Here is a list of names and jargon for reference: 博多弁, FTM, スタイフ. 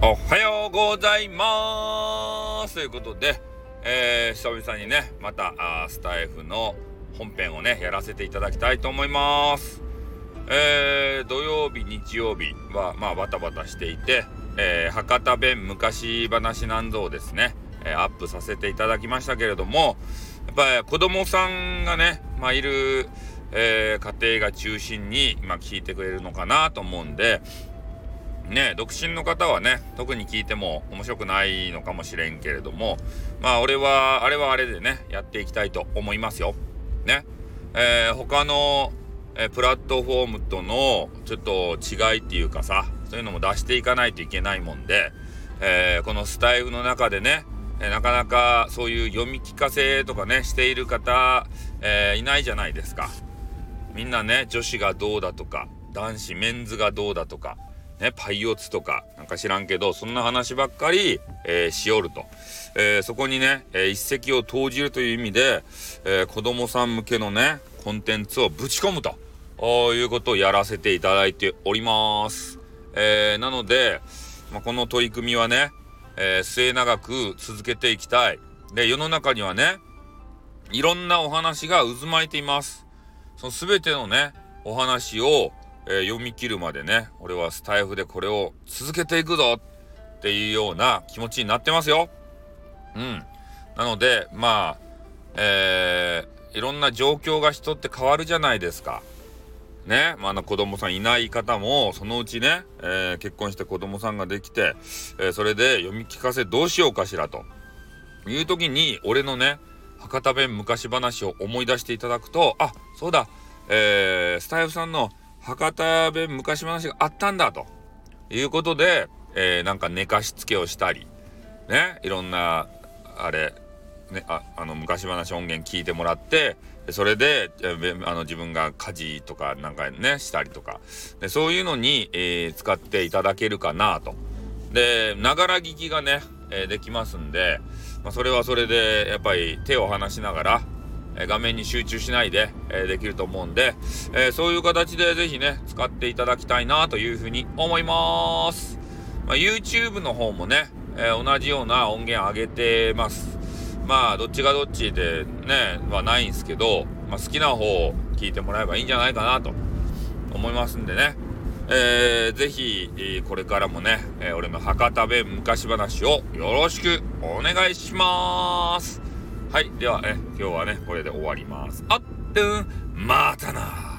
おはようございますということで、久々にねまたスタイフの本編をねやらせていただきたいと思います。土曜日日曜日はまあバタバタしていて、博多弁昔話なんぞをですねアップさせていただきましたけれども、やっぱり子供さんがね、いる、家庭が中心に、聞いてくれるのかなと思うんでね、独身の方はね特に聞いても面白くないのかもしれんけれども、俺はあれはあれでねやっていきたいと思いますよね。他のプラットフォームとのちょっと違いっていうかさ、そういうのも出していかないといけないもんで、このスタイルの中でねなかなかそういう読み聞かせとかねしている方、いないじゃないですか。みんなね女子がどうだとか男子メンズがどうだとかね、パイオツとかなんか知らんけどそんな話ばっかり、しおると、そこにね、一石を投じるという意味で、子供さん向けのねコンテンツをぶち込むということをやらせていただいております。なので、この取り組みはね末永く続けていきたい。で、世の中にはねいろんなお話が渦巻いています。その全てのねお話を、読み切るまでね俺はスタイフでこれを続けていくぞっていうような気持ちになってますよ。なのでいろんな状況が人って変わるじゃないですかね。子供さんいない方もそのうちね、結婚して子供さんができて、それで読み聞かせどうしようかしらという時に俺のね博多弁昔話を思い出していただくと、あ、そうだ、スタイフさんの博多弁昔話があったんだということで、なんか寝かしつけをしたりね、いろんなあれね、昔話音源聞いてもらって、それで自分が家事とかなんかねしたりとかで、そういうのに、使っていただけるかなと。で、ながら聞きがね、できますんで、それはそれでやっぱり手を離しながら画面に集中しないで、できると思うんで、そういう形でぜひね使っていただきたいなというふうに思います。YouTube の方もね、同じような音源上げてます。どっちがどっちでねはないんすけど、好きな方を聞いてもらえばいいんじゃないかなと思いますんでね、ぜひこれからもね、俺の博多弁昔話をよろしくお願いします。はい、ではね今日はねこれで終わります。あっ、またな。